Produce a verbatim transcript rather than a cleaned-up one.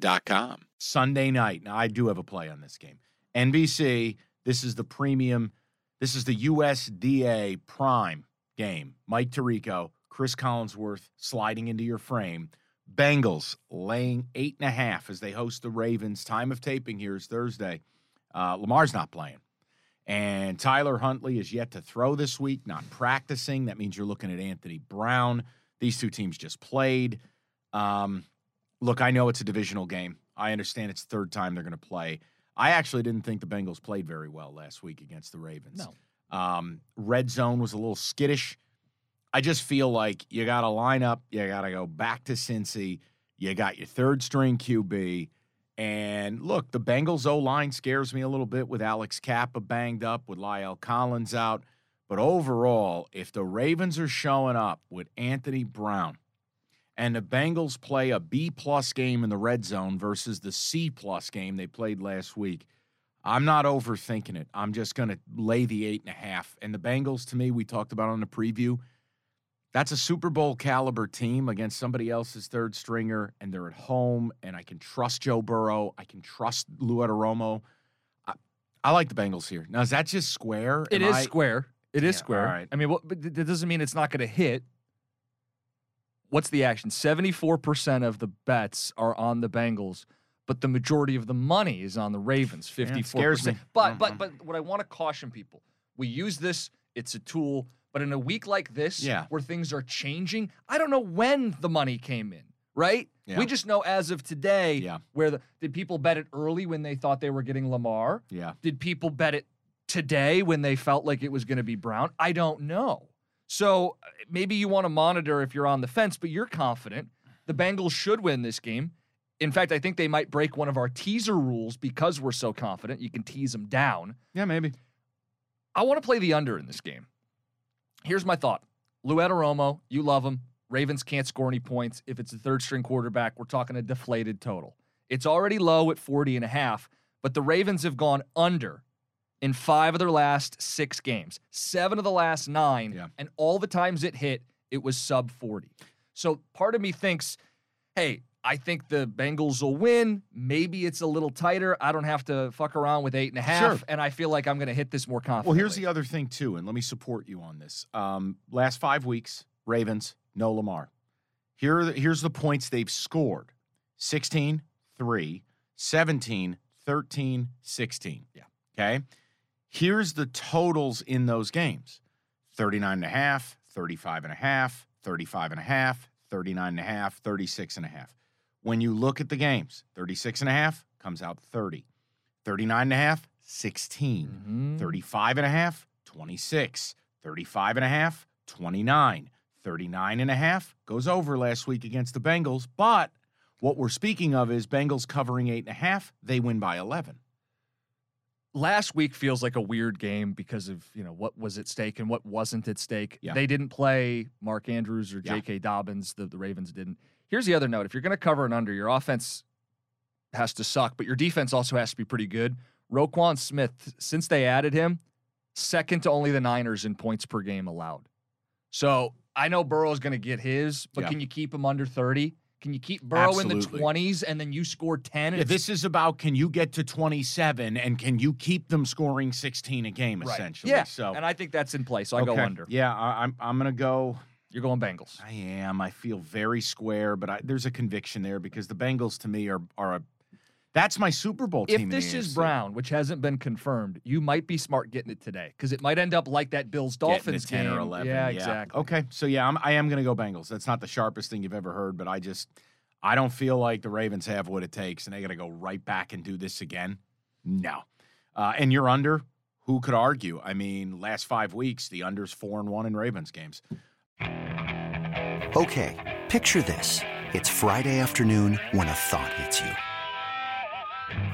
dot com. Sunday night. Now, I do have a play on this game. N B C, this is the premium. This is the U S D A prime game. Mike Tirico, Chris Collinsworth sliding into your frame. Bengals laying eight and a half as they host the Ravens. Time of taping here is Thursday. Uh, Lamar's not playing. And Tyler Huntley is yet to throw this week, not practicing. That means you're looking at Anthony Brown. These two teams just played. Um, look, I know it's a divisional game. I understand it's the third time they're going to play. I actually didn't think the Bengals played very well last week against the Ravens. No. Um, red zone was a little skittish. I just feel like you got to line up, you got to go back to Cincy, you got your third-string Q B, and look, the Bengals' O-line scares me a little bit with Alex Kappa banged up, with Lyle Collins out, but overall, if the Ravens are showing up with Anthony Brown and the Bengals play a B-plus game in the red zone versus the C-plus game they played last week, I'm not overthinking it. I'm just going to lay the eight and a half, and the Bengals, to me, we talked about on the preview, that's a Super Bowl caliber team against somebody else's third stringer, and they're at home, and I can trust Joe Burrow. I can trust Lou Adaromo. I, I like the Bengals here. Now, is that just square? It Am is I... square. It yeah, is square. Right. I mean, well, but that doesn't mean it's not going to hit. What's the action? seventy-four percent of the bets are on the Bengals, but the majority of the money is on the Ravens, fifty-four percent. Yeah, scares me. But, mm-hmm. but, but what I want to caution people, we use this, it's a tool. But in a week like this, yeah. where things are changing, I don't know when the money came in, right? Yeah. We just know as of today yeah. where the – did people bet it early when they thought they were getting Lamar? Yeah. Did people bet it today when they felt like it was going to be Brown? I don't know. So maybe you want to monitor if you're on the fence, but you're confident. The Bengals should win this game. In fact, I think they might break one of our teaser rules because we're so confident. You can tease them down. Yeah, maybe. I want to play the under in this game. Here's my thought. Lou Adaromo, you love him. Ravens can't score any points. If it's a third-string quarterback, we're talking a deflated total. It's already low at forty and a half, but the Ravens have gone under in five of their last six games, seven of the last nine, yeah. and all the times it hit, it was sub forty. So part of me thinks, hey, I think the Bengals will win. Maybe it's a little tighter. I don't have to fuck around with eight and a half, sure. and I feel like I'm going to hit this more confidently. Well, here's the other thing, too, and let me support you on this. Um, last five weeks, Ravens, no Lamar. Here, are the, here's the points they've scored. sixteen, three, seventeen, thirteen, sixteen. Yeah. Okay? Here's the totals in those games. thirty-nine and a half, thirty-five and a half, thirty-five and a half, thirty-nine and a half, thirty-six and a half. When you look at the games, thirty-six and a half comes out thirty. thirty-nine and a half, sixteen. Mm-hmm. thirty-five and a half, twenty-six. thirty-five and a half, twenty-nine. thirty-nine and a half goes over last week against the Bengals, but what we're speaking of is Bengals covering eight and a half, they win by eleven. Last week feels like a weird game because of, you know, what was at stake and what wasn't at stake. Yeah. They didn't play Mark Andrews or J K Yeah. Dobbins. The, the Ravens didn't. Here's the other note. If you're going to cover an under, your offense has to suck, but your defense also has to be pretty good. Roquan Smith, since they added him, second to only the Niners in points per game allowed. So I know Burrow's going to get his, but yeah. can you keep him under thirty? Can you keep Burrow Absolutely. In the twenties and then you score ten? Yeah, this is about can you get to twenty-seven and can you keep them scoring sixteen a game, right. essentially. Yeah, so, and I think that's in play, so I okay. go under. Yeah, I, I'm I'm going to go – You're going Bengals. I am. I feel very square, but I, there's a conviction there because the Bengals to me are are a that's my Super Bowl team. If this is Brown, which hasn't been confirmed, you might be smart getting it today because it might end up like that Bills-Dolphins game. ten or eleven. Yeah, yeah, exactly. Okay, so yeah, I'm, I am going to go Bengals. That's not the sharpest thing you've ever heard, but I just I don't feel like the Ravens have what it takes, and they got to go right back and do this again. No. Uh, and you're under. Who could argue? I mean, last five weeks, the under's four and one in Ravens games. Okay, picture this. It's Friday afternoon when a thought hits you.